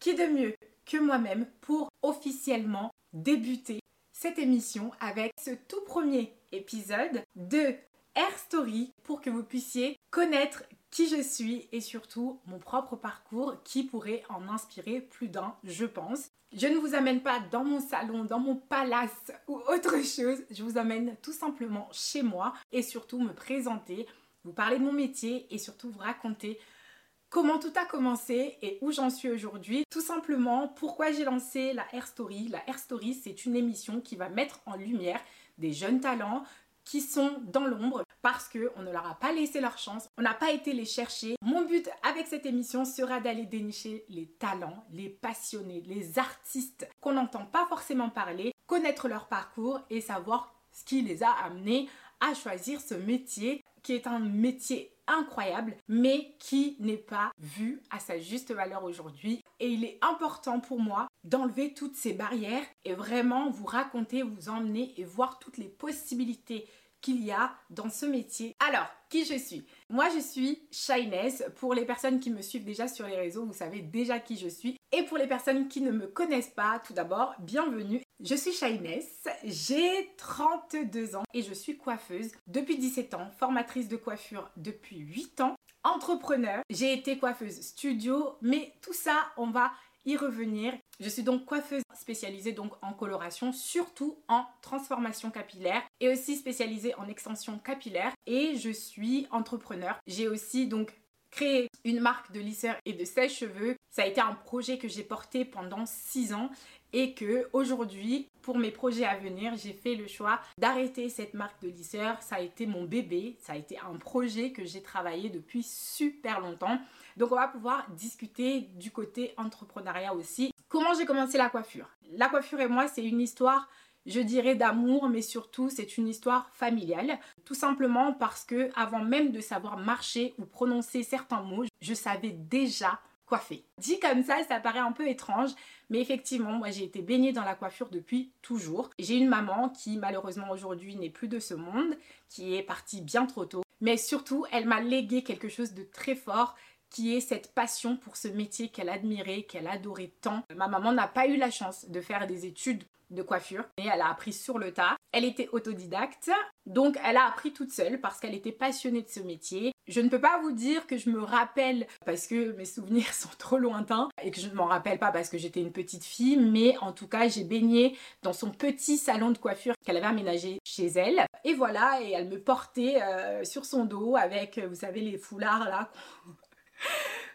Qui de mieux que moi-même pour officiellement débuter cette émission avec ce tout premier épisode de Hairstory pour que vous puissiez connaître qui je suis et surtout mon propre parcours qui pourrait en inspirer plus d'un, je pense. Je ne vous amène pas dans mon salon, dans mon palace ou autre chose, je vous amène tout simplement chez moi et surtout me présenter, vous parler de mon métier et surtout vous raconter comment tout a commencé et où j'en suis aujourd'hui. Tout simplement, pourquoi j'ai lancé la Hairstory. La Hairstory, c'est une émission qui va mettre en lumière des jeunes talents qui sont dans l'ombre parce qu'on ne leur a pas laissé leur chance, on n'a pas été les chercher. Mon but avec cette émission sera d'aller dénicher les talents, les passionnés, les artistes qu'on n'entend pas forcément parler, connaître leur parcours et savoir ce qui les a amenés à choisir ce métier qui est un métier incroyable mais qui n'est pas vu à sa juste valeur aujourd'hui. Et il est important pour moi d'enlever toutes ces barrières et vraiment vous raconter, vous emmener et voir toutes les possibilités qu'il y a dans ce métier. Alors, qui je suis? Moi, je suis Shyness. Pour les personnes qui me suivent déjà sur les réseaux, vous savez déjà qui je suis. Et pour les personnes qui ne me connaissent pas, tout d'abord, bienvenue. Je suis Shyness, j'ai 32 ans et je suis coiffeuse depuis 17 ans, formatrice de coiffure depuis 8 ans, entrepreneur. J'ai été coiffeuse studio, mais tout ça, on va y revenir. Je suis donc coiffeuse spécialisée donc en coloration, surtout en transformation capillaire et aussi spécialisée en extension capillaire, et je suis entrepreneur. J'ai aussi donc créé une marque de lisseur et de sèche-cheveux. Ça a été un projet que j'ai porté pendant 6 ans et que aujourd'hui, pour mes projets à venir, j'ai fait le choix d'arrêter cette marque de lisseur. Ça a été mon bébé, ça a été un projet que j'ai travaillé depuis super longtemps. Donc on va pouvoir discuter du côté entrepreneuriat aussi. Comment j'ai commencé la coiffure? La coiffure et moi, c'est une histoire, je dirais, d'amour, mais surtout c'est une histoire familiale. Tout simplement parce que avant même de savoir marcher ou prononcer certains mots, je savais déjà coiffer. Dit comme ça, ça paraît un peu étrange, mais effectivement, moi j'ai été baignée dans la coiffure depuis toujours. J'ai une maman qui malheureusement aujourd'hui n'est plus de ce monde, qui est partie bien trop tôt, mais surtout elle m'a légué quelque chose de très fort, qui est cette passion pour ce métier qu'elle admirait, qu'elle adorait tant. Ma maman n'a pas eu la chance de faire des études de coiffure, mais elle a appris sur le tas. Elle était autodidacte, donc elle a appris toute seule parce qu'elle était passionnée de ce métier. Je ne peux pas vous dire que je me rappelle parce que mes souvenirs sont trop lointains et que je ne m'en rappelle pas parce que j'étais une petite fille, mais en tout cas j'ai baigné dans son petit salon de coiffure qu'elle avait aménagé chez elle. Et voilà, et elle me portait sur son dos avec, vous savez, les foulards là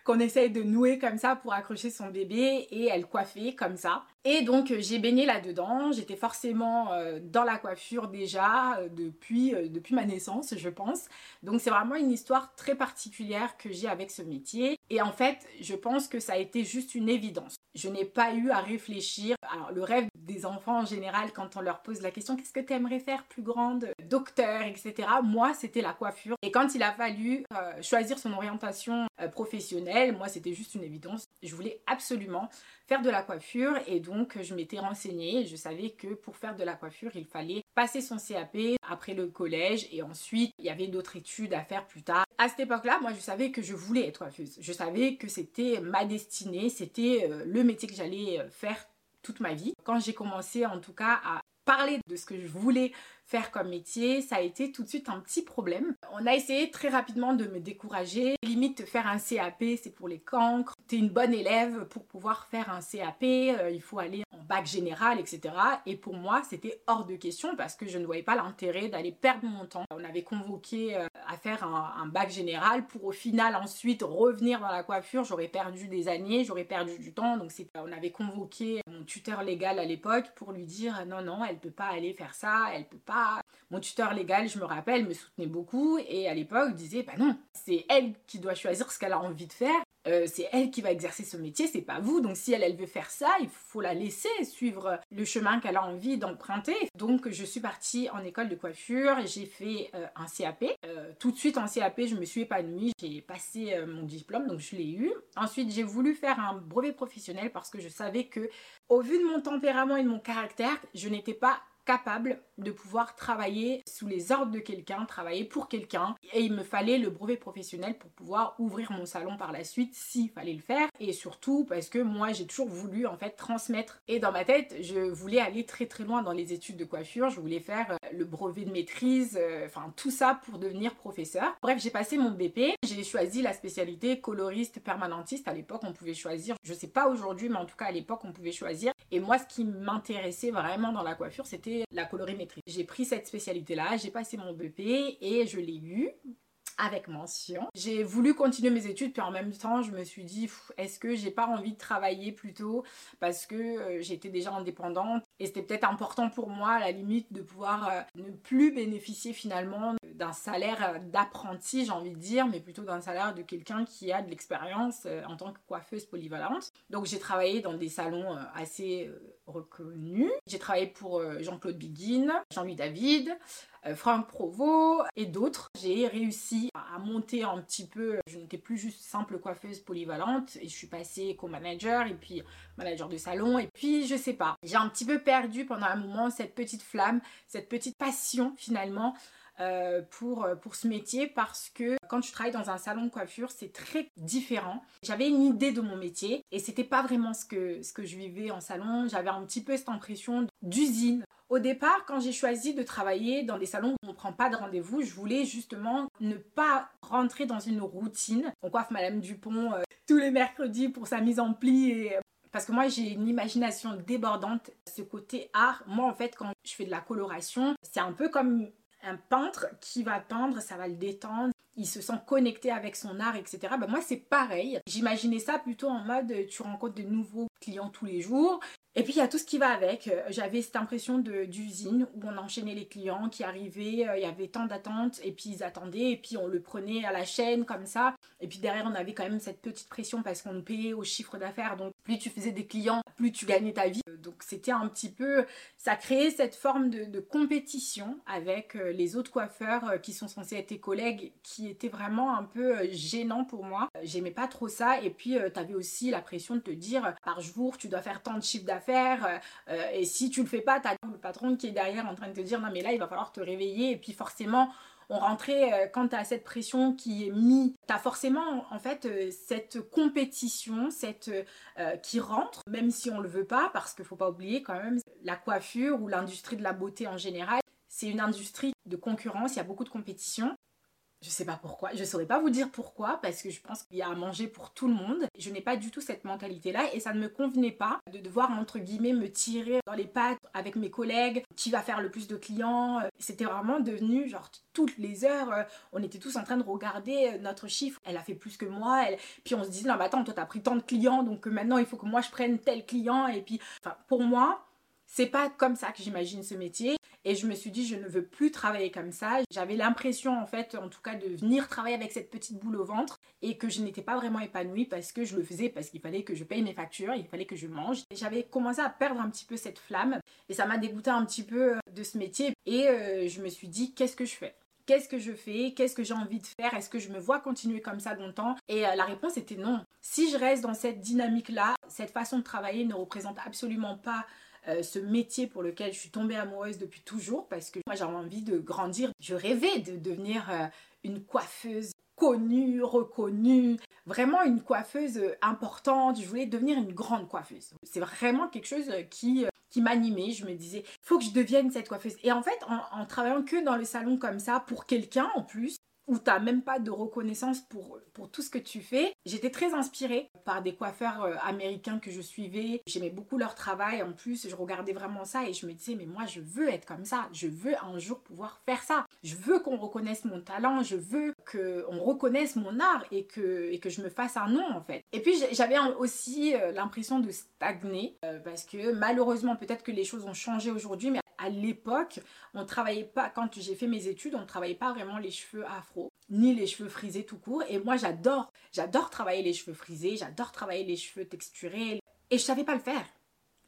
qu'on essaye de nouer comme ça pour accrocher son bébé, et elle coiffait comme ça. Et donc j'ai baigné là-dedans, j'étais forcément dans la coiffure déjà depuis ma naissance, je pense. Donc c'est vraiment une histoire très particulière que j'ai avec ce métier. Et en fait, je pense que ça a été juste une évidence. Je n'ai pas eu à réfléchir. Alors le rêve des enfants en général, quand on leur pose la question « Qu'est-ce que tu aimerais faire plus grande ? Docteur, etc. » Moi, c'était la coiffure. Et quand il a fallu choisir son orientation professionnelle, moi, c'était juste une évidence. Je voulais absolument faire de la coiffure, et donc je m'étais renseignée. Je savais que pour faire de la coiffure, il fallait passer son CAP après le collège, et ensuite il y avait d'autres études à faire plus tard. À cette époque-là, moi je savais que je voulais être coiffeuse. Je savais que c'était ma destinée, c'était le métier que j'allais faire toute ma vie. Quand j'ai commencé en tout cas à parler de ce que je voulais faire comme métier, ça a été tout de suite un petit problème. On a essayé très rapidement de me décourager. Limite, faire un CAP, c'est pour les cancres. T'es une bonne élève pour pouvoir faire un CAP, il faut aller en bac général, etc. Et pour moi, c'était hors de question parce que je ne voyais pas l'intérêt d'aller perdre mon temps. On avait convoqué à faire un bac général pour au final ensuite revenir dans la coiffure. J'aurais perdu des années, j'aurais perdu du temps. Donc on avait convoqué mon tuteur légal à l'époque pour lui dire non, elle peut pas aller faire ça, elle peut pas. Mon tuteur légal, je me rappelle, me soutenait beaucoup et à l'époque disait bah non, c'est elle qui doit choisir ce qu'elle a envie de faire, c'est elle qui va exercer ce métier, c'est pas vous. Donc si elle veut faire ça, il faut la laisser suivre le chemin qu'elle a envie d'emprunter. Donc je suis partie en école de coiffure, j'ai fait un CAP. Tout de suite en CAP, je me suis épanouie, j'ai passé mon diplôme, donc je l'ai eu. Ensuite, j'ai voulu faire un brevet professionnel parce que je savais que, au vu de mon tempérament et de mon caractère, je n'étais pas capable de pouvoir travailler sous les ordres de quelqu'un, travailler pour quelqu'un. Et il me fallait le brevet professionnel pour pouvoir ouvrir mon salon par la suite, s'il fallait le faire. Et surtout parce que moi, j'ai toujours voulu en fait transmettre. Et dans ma tête, je voulais aller très très loin dans les études de coiffure. Je voulais faire le brevet de maîtrise, enfin tout ça pour devenir professeur. Bref, j'ai passé mon BP. J'ai choisi la spécialité coloriste permanentiste. À l'époque, on pouvait choisir. Je sais pas aujourd'hui, mais en tout cas à l'époque, on pouvait choisir. Et moi, ce qui m'intéressait vraiment dans la coiffure, c'était la colorimétrie. J'ai pris cette spécialité-là, j'ai passé mon BP et je l'ai eu avec mention. J'ai voulu continuer mes études, puis en même temps, je me suis dit, est-ce que j'ai pas envie de travailler plutôt parce que j'étais déjà indépendante et c'était peut-être important pour moi, à la limite, de pouvoir ne plus bénéficier finalement d'un salaire d'apprenti, j'ai envie de dire, mais plutôt d'un salaire de quelqu'un qui a de l'expérience en tant que coiffeuse polyvalente. Donc j'ai travaillé dans des salons assez reconnus. J'ai travaillé pour Jean-Claude Biguine, Jean-Louis David, Franck Provost et d'autres. J'ai réussi à monter un petit peu. Je n'étais plus juste simple coiffeuse polyvalente et je suis passée co-manager et puis manager de salon et puis je sais pas. J'ai un petit peu perdu pendant un moment cette petite flamme, cette petite passion finalement pour ce métier, parce que quand tu travailles dans un salon de coiffure, c'est très différent. J'avais une idée de mon métier et c'était pas vraiment ce que je vivais en salon. J'avais un petit peu cette impression d'usine. Au départ, quand j'ai choisi de travailler dans des salons où on ne prend pas de rendez-vous, je voulais justement ne pas rentrer dans une routine. On coiffe Madame Dupont tous les mercredis pour sa mise en pli et... Parce que moi, j'ai une imagination débordante. Ce côté art, moi en fait, quand je fais de la coloration, c'est un peu comme un peintre qui va peindre, ça va le détendre. Il se sent connecté avec son art, etc. Ben moi, c'est pareil. J'imaginais ça plutôt en mode, tu rencontres de nouveaux clients tous les jours. Et puis, il y a tout ce qui va avec. J'avais cette impression d'usine où on enchaînait les clients qui arrivaient. Il y avait tant d'attentes et puis ils attendaient. Et puis, on le prenait à la chaîne comme ça. Et puis, derrière, on avait quand même cette petite pression parce qu'on payait au chiffre d'affaires. Donc, plus tu faisais des clients, plus tu gagnais ta vie. Donc, c'était un petit peu... Ça créait cette forme de compétition avec les autres coiffeurs qui sont censés être tes collègues, qui était vraiment un peu gênant pour moi. J'aimais pas trop ça. Et puis, t'avais aussi la pression de te dire, par jour, tu dois faire tant de chiffre d'affaires. Et si tu le fais pas, t'as le patron qui est derrière en train de te dire non mais là il va falloir te réveiller. Et puis forcément on rentrait, quand t'as cette pression qui est mise, t'as forcément en fait cette compétition qui rentre, même si on le veut pas, parce qu'il faut pas oublier quand même la coiffure ou l'industrie de la beauté en général, c'est une industrie de concurrence, il y a beaucoup de compétition. Je sais pas pourquoi, je saurais pas vous dire pourquoi, parce que je pense qu'il y a à manger pour tout le monde. Je n'ai pas du tout cette mentalité-là et ça ne me convenait pas de devoir, entre guillemets, me tirer dans les pattes avec mes collègues, qui va faire le plus de clients. C'était vraiment devenu, genre, toutes les heures, on était tous en train de regarder notre chiffre. Elle a fait plus que moi, puis on se disait, non mais attends, toi t'as pris tant de clients, donc maintenant il faut que moi je prenne tel client. Et puis, enfin, pour moi, c'est pas comme ça que j'imagine ce métier. Et je me suis dit, je ne veux plus travailler comme ça. J'avais l'impression, en fait, en tout cas, de venir travailler avec cette petite boule au ventre et que je n'étais pas vraiment épanouie parce que je le faisais, parce qu'il fallait que je paye mes factures, il fallait que je mange. Et j'avais commencé à perdre un petit peu cette flamme et ça m'a dégoûtée un petit peu de ce métier. Et je me suis dit, qu'est-ce que je fais ? Qu'est-ce que je fais ? Qu'est-ce que j'ai envie de faire ? Est-ce que je me vois continuer comme ça longtemps ? Et la réponse était non. Si je reste dans cette dynamique-là, cette façon de travailler ne représente absolument pas ce métier pour lequel je suis tombée amoureuse depuis toujours, parce que moi j'avais envie de grandir. Je rêvais de devenir une coiffeuse connue, reconnue, vraiment une coiffeuse importante. Je voulais devenir une grande coiffeuse. C'est vraiment quelque chose qui m'animait. Je me disais, faut que je devienne cette coiffeuse. Et en fait, en travaillant que dans le salon comme ça, pour quelqu'un en plus, où t'as même pas de reconnaissance pour tout ce que tu fais. J'étais très inspirée par des coiffeurs américains que je suivais. J'aimais beaucoup leur travail. En plus, je regardais vraiment ça et je me disais, mais moi, je veux être comme ça. Je veux un jour pouvoir faire ça. Je veux qu'on reconnaisse mon talent. Je veux qu'on reconnaisse mon art et que je me fasse un nom, en fait. Et puis, j'avais aussi l'impression de stagner parce que malheureusement, peut-être que les choses ont changé aujourd'hui, mais à l'époque, on travaillait pas, quand j'ai fait mes études, on ne travaillait pas vraiment les cheveux afro, ni les cheveux frisés tout court. Et moi, j'adore travailler les cheveux frisés, j'adore travailler les cheveux texturés. Et je savais pas le faire.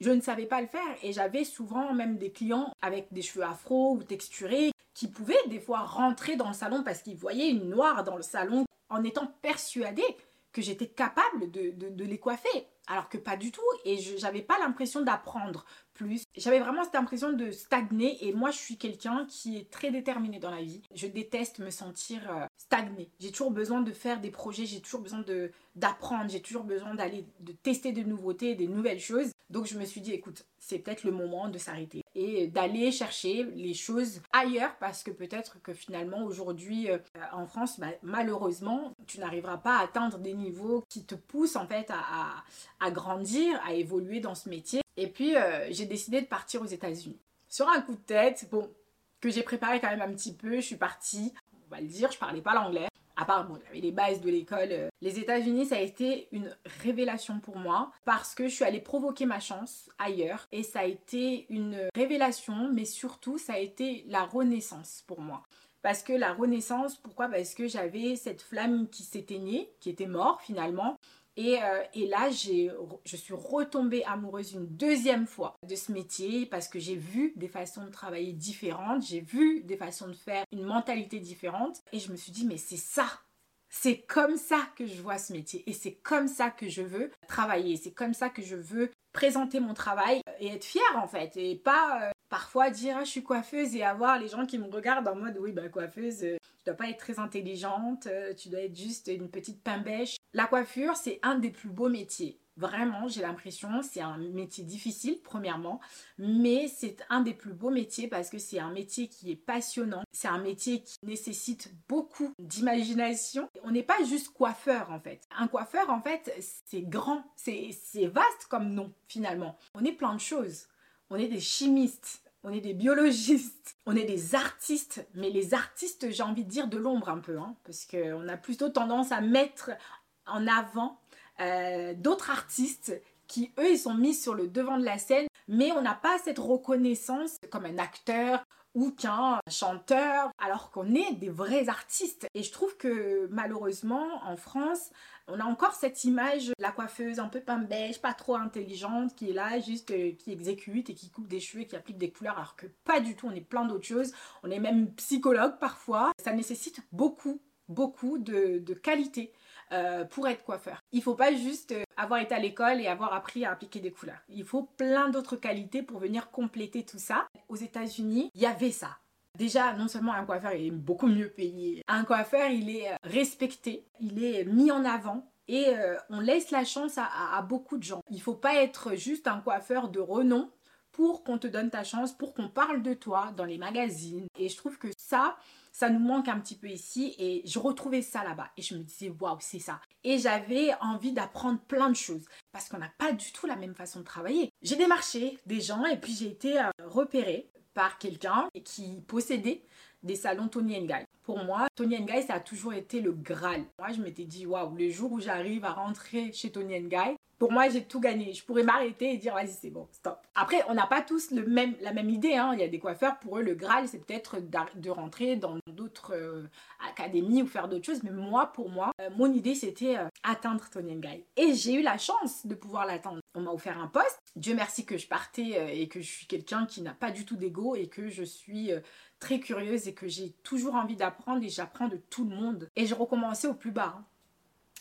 Je ne savais pas le faire. Et j'avais souvent même des clients avec des cheveux afro ou texturés qui pouvaient des fois rentrer dans le salon parce qu'ils voyaient une noire dans le salon en étant persuadés que j'étais capable de les coiffer. alors que pas du tout, et j'avais pas l'impression d'apprendre plus, j'avais vraiment cette impression de stagner. Et moi je suis quelqu'un qui est très déterminé dans la vie, je déteste me sentir stagnée, j'ai toujours besoin de faire des projets, j'ai toujours besoin d'apprendre, j'ai toujours besoin d'aller de tester de nouveautés, des nouvelles choses. Donc je me suis dit écoute, c'est peut-être le moment de s'arrêter et d'aller chercher les choses ailleurs, parce que peut-être que finalement aujourd'hui en France, malheureusement tu n'arriveras pas à atteindre des niveaux qui te poussent en fait à grandir, à évoluer dans ce métier. Et puis j'ai décidé de partir aux États-Unis sur un coup de tête, bon, que j'ai préparé quand même un petit peu. Je suis partie, on va le dire, je parlais pas l'anglais, à part bon, j'avais les bases de l'école. Les États-Unis, ça a été une révélation pour moi, parce que je suis allée provoquer ma chance ailleurs, et ça a été une révélation, mais surtout ça a été la renaissance pour moi. Parce que la renaissance, pourquoi? Parce que j'avais cette flamme qui s'éteignait, qui était morte finalement. Et là, je suis retombée amoureuse une deuxième fois de ce métier, parce que j'ai vu des façons de travailler différentes, j'ai vu des façons de faire, une mentalité différente. Et je me suis dit, mais c'est ça, c'est comme ça que je vois ce métier, et c'est comme ça que je veux travailler, c'est comme ça que je veux présenter mon travail et être fière en fait, et pas parfois dire ah, je suis coiffeuse, et avoir les gens qui me regardent en mode oui bah coiffeuse, tu dois pas être très intelligente, tu dois être juste une petite pimbèche. La coiffure, c'est un des plus beaux métiers. Vraiment, j'ai l'impression, c'est un métier difficile premièrement, mais c'est un des plus beaux métiers parce que c'est un métier qui est passionnant, c'est un métier qui nécessite beaucoup d'imagination. On n'est pas juste coiffeur en fait. Un coiffeur en fait, c'est grand, c'est vaste comme nom finalement. On est plein de choses. On est des chimistes, on est des biologistes, on est des artistes, mais les artistes, j'ai envie de dire de l'ombre un peu, hein, parce qu'on a plutôt tendance à mettre en avant d'autres artistes qui, eux, ils sont mis sur le devant de la scène, mais on n'a pas cette reconnaissance comme un acteur ou qu'un chanteur, alors qu'on est des vrais artistes. Et je trouve que malheureusement, en France, on a encore cette image de la coiffeuse un peu pimbèche, pas trop intelligente, qui est là, juste qui exécute et qui coupe des cheveux, qui applique des couleurs, alors que pas du tout, on est plein d'autres choses. On est même psychologue parfois. Ça nécessite beaucoup de qualité pour être coiffeur. Il faut pas juste avoir été à l'école et avoir appris à appliquer des couleurs. Il faut plein d'autres qualités pour venir compléter tout ça. Aux États-Unis, il y avait ça. Déjà, non seulement un coiffeur est beaucoup mieux payé, un coiffeur il est respecté, il est mis en avant, et on laisse la chance à beaucoup de gens. Il faut pas être juste un coiffeur de renom pour qu'on te donne ta chance, pour qu'on parle de toi dans les magazines. Et je trouve que ça nous manque un petit peu ici, et je retrouvais ça là-bas. Et je me disais, waouh, c'est ça. Et j'avais envie d'apprendre plein de choses, parce qu'on n'a pas du tout la même façon de travailler. J'ai démarché des gens, et puis j'ai été repérée par quelqu'un qui possédait des salons Toni&Guy. Pour moi, Toni&Guy, ça a toujours été le Graal. Moi, je m'étais dit, waouh, le jour où j'arrive à rentrer chez Toni&Guy, pour moi, j'ai tout gagné. Je pourrais m'arrêter et dire, vas-y, c'est bon, stop. Après, on n'a pas tous la même idée, hein. Il y a des coiffeurs, pour eux, le Graal, c'est peut-être de rentrer dans d'autres académies ou faire d'autres choses. Mais moi, pour moi, mon idée, c'était atteindre Toni&Guy. Et j'ai eu la chance de pouvoir l'atteindre. On m'a offert un poste. Dieu merci que je partais et que je suis quelqu'un qui n'a pas du tout d'ego, et que je suis très curieuse et que j'ai toujours envie d'apprendre, et j'apprends de tout le monde. Et je recommençais au plus bas, hein.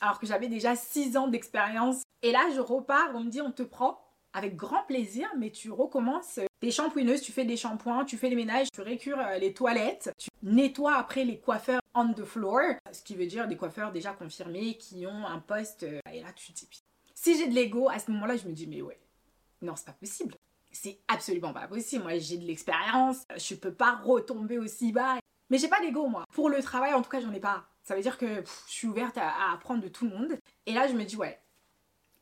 Alors que j'avais déjà 6 ans d'expérience. Et là, je repars, on me dit, on te prend avec grand plaisir, mais tu recommences. T'es shampooineuse, tu fais des shampoings, tu fais les ménages, tu récures les toilettes, tu nettoies après les coiffeurs on the floor, ce qui veut dire des coiffeurs déjà confirmés qui ont un poste. Et là, tu te dis, si j'ai de l'ego, à ce moment-là, je me dis, mais ouais, non, c'est pas possible. C'est absolument pas possible. Moi, j'ai de l'expérience, je peux pas retomber aussi bas. Mais j'ai pas d'ego, moi. Pour le travail, en tout cas, j'en ai pas. Ça veut dire que je suis ouverte à apprendre de tout le monde. Et là, je me dis, ouais,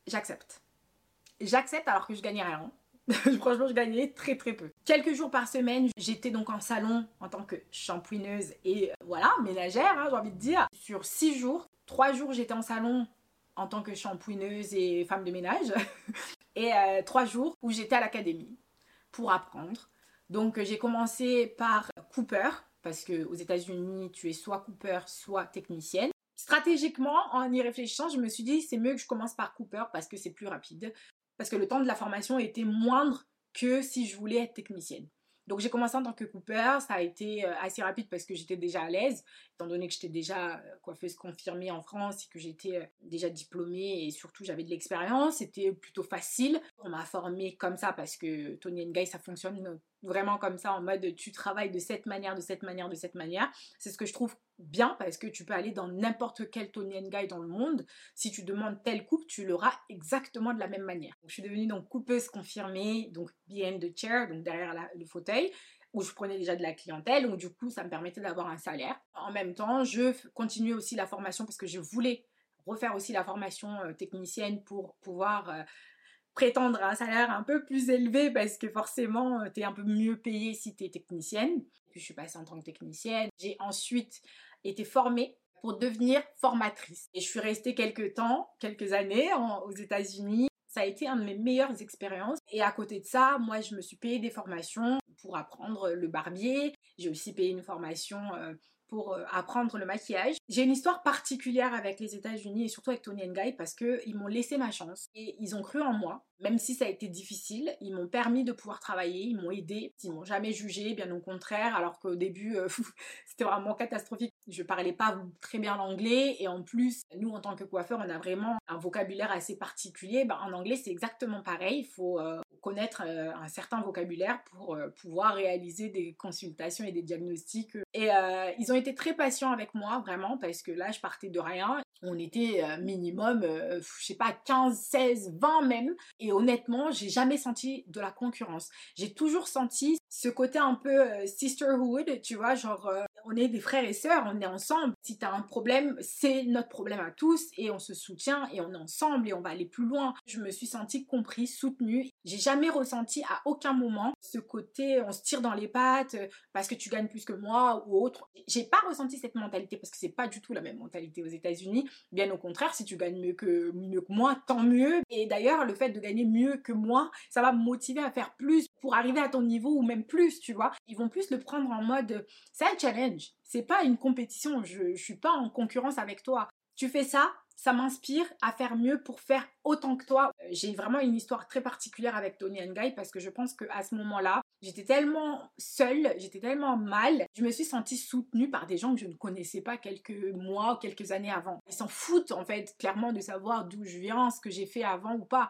j'accepte. J'accepte alors que je gagnais rien. Franchement, je gagnais très très peu. Quelques jours par semaine, j'étais donc en salon en tant que shampooineuse et voilà, ménagère, hein, j'ai envie de dire. Sur 6 jours, 3 jours, j'étais en salon en tant que shampooineuse et femme de ménage. Et 3 jours où j'étais à l'académie pour apprendre. Donc, j'ai commencé par Cooper. Parce qu'aux États-Unis, tu es soit Cooper, soit technicienne. Stratégiquement, en y réfléchissant, je me suis dit, c'est mieux que je commence par Cooper parce que c'est plus rapide. Parce que le temps de la formation était moindre que si je voulais être technicienne. Donc j'ai commencé en tant que coupeur, ça a été assez rapide parce que j'étais déjà à l'aise, étant donné que j'étais déjà coiffeuse confirmée en France et que j'étais déjà diplômée et surtout j'avais de l'expérience, c'était plutôt facile. On m'a formée comme ça parce que Toni&Guy ça fonctionne vraiment comme ça, en mode tu travailles de cette manière, de cette manière, de cette manière. C'est ce que je trouve bien parce que tu peux aller dans n'importe quel Toni&Guy dans le monde, si tu demandes telle coupe, tu l'auras exactement de la même manière. Donc, je suis devenue donc coupeuse confirmée, donc behind the chair, donc derrière le fauteuil, où je prenais déjà de la clientèle, donc du coup ça me permettait d'avoir un salaire. En même temps, je continuais aussi la formation parce que je voulais refaire aussi la formation technicienne pour pouvoir prétendre à un salaire un peu plus élevé parce que forcément t'es un peu mieux payée si t'es technicienne. Puis je suis passée en tant que technicienne. J'ai ensuite été formée pour devenir formatrice. Et je suis restée quelques années aux États-Unis. Ça a été une de mes meilleures expériences. Et à côté de ça, moi je me suis payée des formations pour apprendre le barbier. J'ai aussi payé une formation pour apprendre le maquillage. J'ai une histoire particulière avec les États-Unis et surtout avec Toni&Guy parce qu'ils m'ont laissé ma chance et ils ont cru en moi. Même si ça a été difficile, ils m'ont permis de pouvoir travailler, ils m'ont aidé, ils m'ont jamais jugé, bien au contraire, alors qu'au début, c'était vraiment catastrophique. Je parlais pas très bien l'anglais et en plus, nous en tant que coiffeurs, on a vraiment un vocabulaire assez particulier. Ben, en anglais, c'est exactement pareil, il faut connaître un certain vocabulaire pour pouvoir réaliser des consultations et des diagnostics. Et ils ont été très patients avec moi, vraiment, parce que là, je partais de rien. On était minimum, je sais pas, 15, 16, 20 même. Et honnêtement, j'ai jamais senti de la concurrence. J'ai toujours senti ce côté un peu sisterhood, tu vois, genre on est des frères et sœurs, on est ensemble. Si t'as un problème, c'est notre problème à tous et on se soutient et on est ensemble et on va aller plus loin. Je me suis sentie comprise, soutenue. J'ai jamais ressenti à aucun moment ce côté on se tire dans les pattes parce que tu gagnes plus que moi ou autre. J'ai pas ressenti cette mentalité parce que c'est pas du tout la même mentalité aux États-Unis. Bien au contraire, si tu gagnes mieux que moi, tant mieux. Et d'ailleurs, le fait de gagner mieux que moi, ça va me motiver à faire plus pour arriver à ton niveau ou même plus, tu vois. Ils vont plus le prendre en mode c'est un challenge, c'est pas une compétition, je suis pas en concurrence avec toi. Tu fais ça, ça m'inspire à faire mieux pour faire autant que toi. J'ai vraiment une histoire très particulière avec Toni&Guy parce que je pense qu'à ce moment-là, j'étais tellement seule, j'étais tellement mal, je me suis sentie soutenue par des gens que je ne connaissais pas quelques mois, quelques années avant. Ils s'en foutent en fait clairement de savoir d'où je viens, ce que j'ai fait avant ou pas.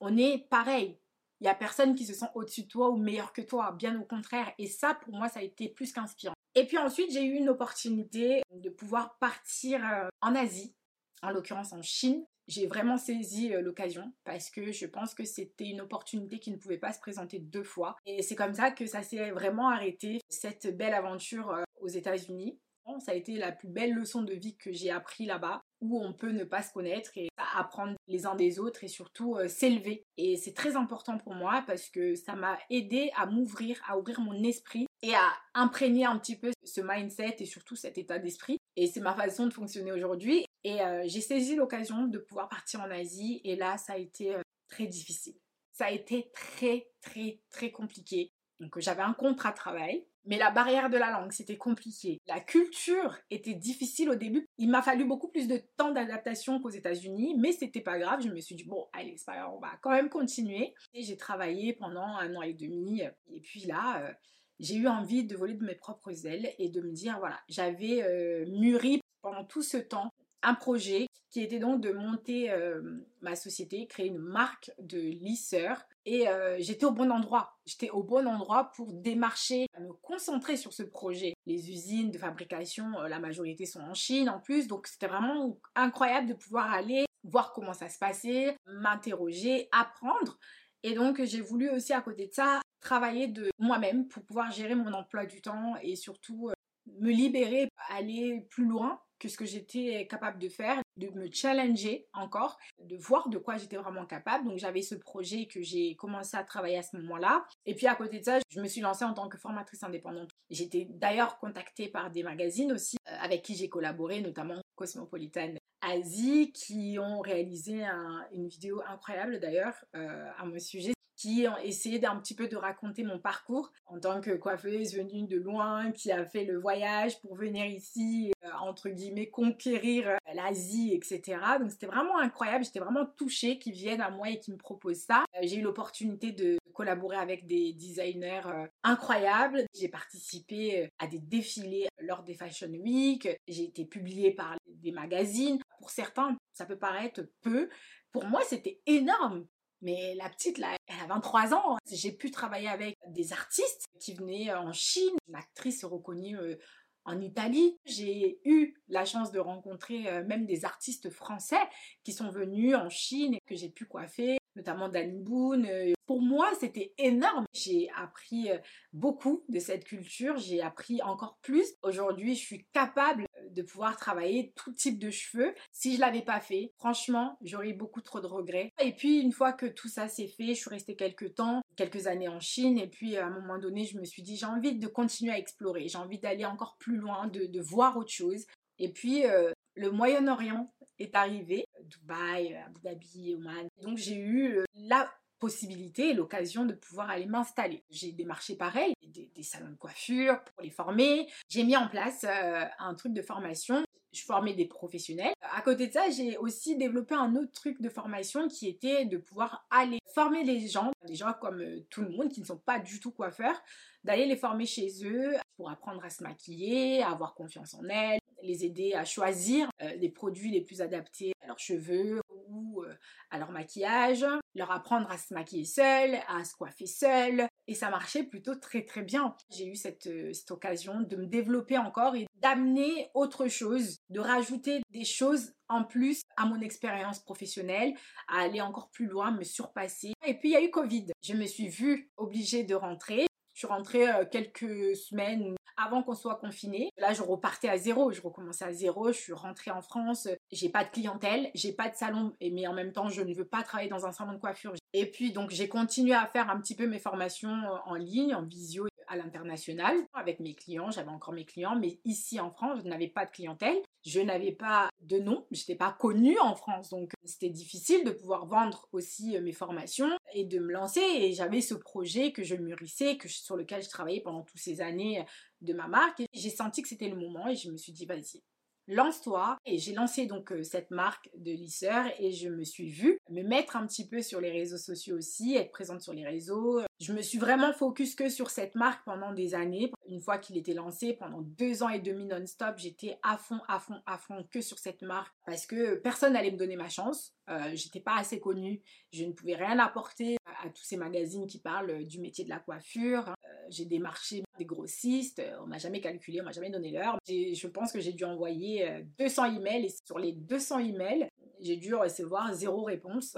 On est pareil. Il n'y a personne qui se sent au-dessus de toi ou meilleur que toi, bien au contraire. Et ça, pour moi, ça a été plus qu'inspirant. Et puis ensuite, j'ai eu une opportunité de pouvoir partir en Asie, en l'occurrence en Chine. J'ai vraiment saisi l'occasion parce que je pense que c'était une opportunité qui ne pouvait pas se présenter deux fois. Et c'est comme ça que ça s'est vraiment arrêté, cette belle aventure aux États-Unis. Ça a été la plus belle leçon de vie que j'ai appris là-bas, où on peut ne pas se connaître et apprendre les uns des autres et surtout s'élever. Et c'est très important pour moi parce que ça m'a aidé à m'ouvrir, à ouvrir mon esprit et à imprégner un petit peu ce mindset et surtout cet état d'esprit. Et c'est ma façon de fonctionner aujourd'hui. Et j'ai saisi l'occasion de pouvoir partir en Asie et là, ça a été très difficile. Ça a été très, très, très compliqué. Donc j'avais un contrat de travail, mais la barrière de la langue, c'était compliqué. La culture était difficile au début. Il m'a fallu beaucoup plus de temps d'adaptation qu'aux États-Unis, mais c'était pas grave. Je me suis dit, bon, allez, c'est pas grave, on va quand même continuer. Et j'ai travaillé pendant 1 an et demi. Et puis là, j'ai eu envie de voler de mes propres ailes et de me dire, voilà, j'avais mûri pendant tout ce temps un projet qui était donc de monter ma société, créer une marque de lisseurs. Et j'étais au bon endroit. J'étais au bon endroit pour démarcher, me concentrer sur ce projet. Les usines de fabrication, la majorité sont en Chine en plus. Donc c'était vraiment incroyable de pouvoir aller voir comment ça se passait, m'interroger, apprendre. Et donc j'ai voulu aussi à côté de ça travailler de moi-même pour pouvoir gérer mon emploi du temps et surtout me libérer, aller plus loin que ce que j'étais capable de faire, de me challenger encore, de voir de quoi j'étais vraiment capable. Donc j'avais ce projet que j'ai commencé à travailler à ce moment-là. Et puis à côté de ça, je me suis lancée en tant que formatrice indépendante. J'étais d'ailleurs contactée par des magazines aussi avec qui j'ai collaboré, notamment Cosmopolitan Asie, qui ont réalisé une vidéo incroyable d'ailleurs à mon sujet, qui ont essayé d'un petit peu de raconter mon parcours en tant que coiffeuse venue de loin, qui a fait le voyage pour venir ici, entre guillemets, conquérir l'Asie, etc. Donc c'était vraiment incroyable, j'étais vraiment touchée qu'ils viennent à moi et qu'ils me proposent ça. J'ai eu l'opportunité de collaboré avec des designers incroyables. J'ai participé à des défilés lors des Fashion Week. J'ai été publiée par des magazines. Pour certains, ça peut paraître peu. Pour moi, c'était énorme. Mais la petite, là, elle a 23 ans. J'ai pu travailler avec des artistes qui venaient en Chine, une actrice reconnue en Italie. J'ai eu la chance de rencontrer même des artistes français qui sont venus en Chine et que j'ai pu coiffer, notamment Dan Boone. Pour moi, c'était énorme. J'ai appris beaucoup de cette culture. J'ai appris encore plus. Aujourd'hui, je suis capable de pouvoir travailler tout type de cheveux. Si je l'avais pas fait, franchement, j'aurais eu beaucoup trop de regrets. Et puis, une fois que tout ça s'est fait, je suis restée quelques années en Chine. Et puis, à un moment donné, je me suis dit, j'ai envie de continuer à explorer. J'ai envie d'aller encore plus loin, de voir autre chose. Et puis, le Moyen-Orient est arrivé. Dubaï, Abu Dhabi, Oman. Donc, j'ai eu la possibilité et l'occasion de pouvoir aller m'installer. J'ai démarché pareil, des salons de coiffure pour les former. J'ai mis en place un truc de formation. Je formais des professionnels. À côté de ça, j'ai aussi développé un autre truc de formation qui était de pouvoir aller former les gens comme tout le monde qui ne sont pas du tout coiffeurs, d'aller les former chez eux pour apprendre à se maquiller, à avoir confiance en elles, les aider à choisir les produits les plus adaptés à leurs cheveux ou à leur maquillage, leur apprendre à se maquiller seule, à se coiffer seule. Et ça marchait plutôt très très bien. J'ai eu cette occasion de me développer encore et d'amener autre chose, de rajouter des choses en plus à mon expérience professionnelle, à aller encore plus loin, me surpasser. Et puis il y a eu Covid. Je me suis vue obligée de rentrer. Je suis rentrée quelques semaines avant qu'on soit confiné. Là, je repartais à zéro, je recommençais à zéro, je suis rentrée en France, j'ai pas de clientèle, j'ai pas de salon, mais en même temps, je ne veux pas travailler dans un salon de coiffure. Et puis, donc, j'ai continué à faire un petit peu mes formations en ligne, en visio à l'international, avec mes clients, j'avais encore mes clients, mais ici en France, je n'avais pas de clientèle, je n'avais pas de nom, j'étais pas connue en France, donc c'était difficile de pouvoir vendre aussi mes formations et de me lancer. Et j'avais ce projet que je mûrissais, sur lequel je travaillais pendant toutes ces années de ma marque. Et j'ai senti que c'était le moment et je me suis dit, vas-y, lance-toi. Et j'ai lancé donc cette marque de lisseur et je me suis vue me mettre un petit peu sur les réseaux sociaux aussi, être présente sur les réseaux. Je me suis vraiment focus que sur cette marque pendant des années. Une fois qu'il était lancé, pendant 2 ans et demi non-stop, j'étais à fond que sur cette marque parce que personne n'allait me donner ma chance. J'étais pas assez connue, je ne pouvais rien apporter à tous ces magazines qui parlent du métier de la coiffure. J'ai démarché des grossistes, on m'a jamais calculé, on m'a jamais donné l'heure. Je pense que j'ai dû envoyer 200 emails et sur les 200 emails, j'ai dû recevoir 0 réponse.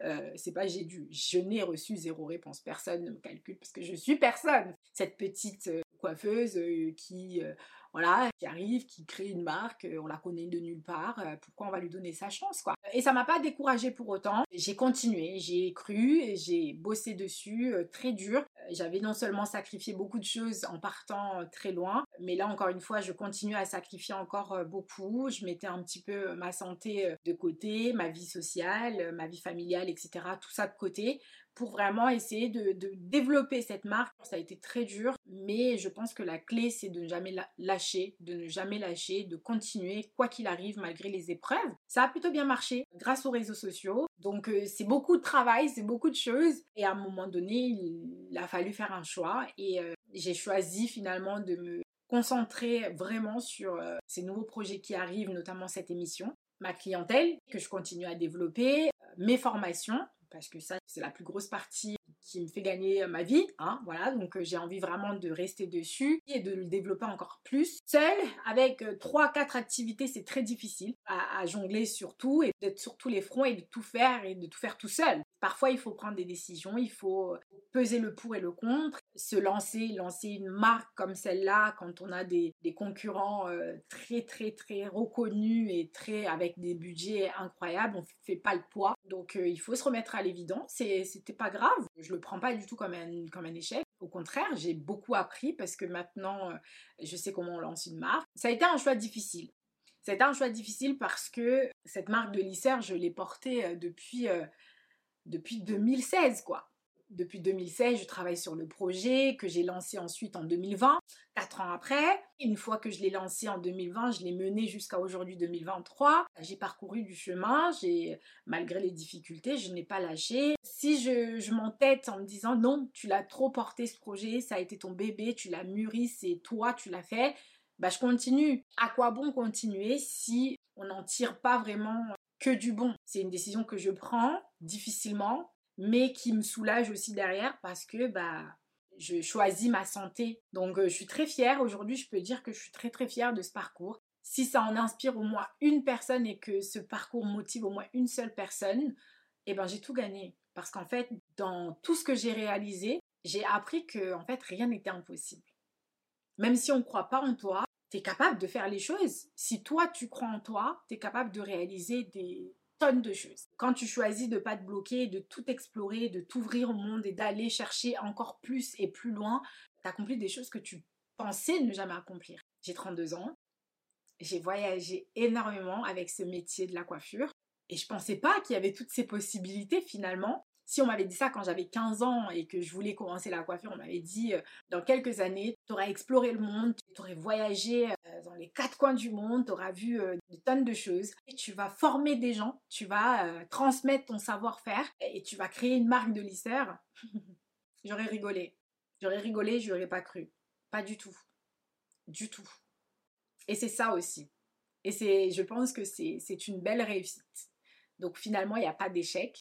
Je n'ai reçu 0 réponse. Personne ne me calcule parce que je suis personne. Cette petite coiffeuse qui arrive, qui crée une marque, on la connaît de nulle part, pourquoi on va lui donner sa chance, quoi. Et ça m'a pas découragée pour autant, j'ai continué, j'ai cru, j'ai bossé dessus très dur. J'avais non seulement sacrifié beaucoup de choses en partant très loin, mais là encore une fois, je continue à sacrifier encore beaucoup. Je mettais un petit peu ma santé de côté, ma vie sociale, ma vie familiale, etc. Tout ça de côté pour vraiment essayer de développer cette marque. Ça a été très dur, mais je pense que la clé, c'est de ne jamais lâcher, de ne jamais lâcher, de continuer quoi qu'il arrive malgré les épreuves. Ça a plutôt bien marché grâce aux réseaux sociaux. Donc c'est beaucoup de travail, c'est beaucoup de choses. Et à un moment donné, il a fallu faire un choix et j'ai choisi finalement de me concentrer vraiment sur ces nouveaux projets qui arrivent, notamment cette émission, ma clientèle que je continue à développer, mes formations, parce que ça, c'est la plus grosse partie qui me fait gagner ma vie, hein, voilà. Donc j'ai envie vraiment de rester dessus et de le développer encore plus. Seule, avec 3-4 activités, c'est très difficile à jongler sur tout et d'être sur tous les fronts et de tout faire tout seul. Parfois, il faut prendre des décisions, il faut peser le pour et le contre, se lancer une marque comme celle-là quand on a des concurrents très, très, très reconnus et avec des budgets incroyables, on ne fait pas le poids. Donc, il faut se remettre à l'évidence et c'était pas grave. Je le prends pas du tout comme un échec. Au contraire, j'ai beaucoup appris parce que maintenant, je sais comment on lance une marque. Ça a été un choix difficile. C'était un choix difficile parce que cette marque de lisseur, je l'ai portée depuis 2016, quoi. depuis 2016, je travaille sur le projet que j'ai lancé ensuite en 2020, 4 ans après. Une fois que je l'ai lancé en 2020, je l'ai mené jusqu'à aujourd'hui 2023. J'ai parcouru du chemin, malgré les difficultés, je n'ai pas lâché. Si je m'entête en me disant « Non, tu l'as trop porté ce projet, ça a été ton bébé, tu l'as mûri, c'est toi, tu l'as fait », bah je continue. À quoi bon continuer si on n'en tire pas vraiment que du bon? C'est une décision que je prends difficilement, mais qui me soulage aussi derrière parce que bah, je choisis ma santé. Donc je suis très fière. Aujourd'hui, je peux dire que je suis très très fière de ce parcours. Si ça en inspire au moins une personne et que ce parcours motive au moins une seule personne, eh ben, j'ai tout gagné. Parce qu'en fait, dans tout ce que j'ai réalisé, j'ai appris que en fait, rien n'était impossible. Même si on ne croit pas en toi, t'es capable de faire les choses. Si toi, tu crois en toi, t'es capable de réaliser des tonnes de choses. Quand tu choisis de pas te bloquer, de tout explorer, de t'ouvrir au monde et d'aller chercher encore plus et plus loin, t'accomplis des choses que tu pensais ne jamais accomplir. J'ai 32 ans, j'ai voyagé énormément avec ce métier de la coiffure et je pensais pas qu'il y avait toutes ces possibilités finalement. Si on m'avait dit ça quand j'avais 15 ans et que je voulais commencer la coiffure, on m'avait dit dans quelques années, tu auras exploré le monde, tu aurais voyagé dans les 4 coins du monde, tu auras vu des tonnes de choses. Et tu vas former des gens, tu vas transmettre ton savoir-faire et tu vas créer une marque de lisseur. J'aurais rigolé, je n'aurais pas cru. Pas du tout. Du tout. Et c'est ça aussi. Et je pense que c'est une belle réussite. Donc finalement, il n'y a pas d'échec.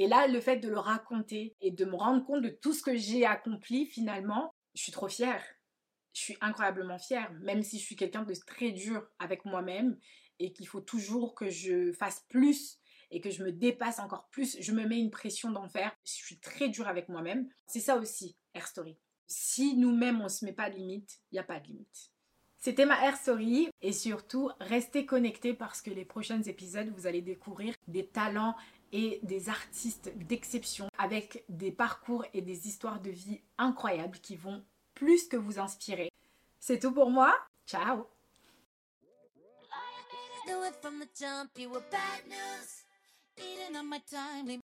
Et là, le fait de le raconter et de me rendre compte de tout ce que j'ai accompli, finalement, je suis trop fière. Je suis incroyablement fière, même si je suis quelqu'un de très dur avec moi-même et qu'il faut toujours que je fasse plus et que je me dépasse encore plus. Je me mets une pression d'enfer. Je suis très dure avec moi-même. C'est ça aussi, Hairstory. Si nous-mêmes, on ne se met pas de limite, il n'y a pas de limite. C'était ma Hairstory et surtout, restez connectés parce que les prochains épisodes, vous allez découvrir des talents et des artistes d'exception avec des parcours et des histoires de vie incroyables qui vont plus que vous inspirer. C'est tout pour moi. Ciao.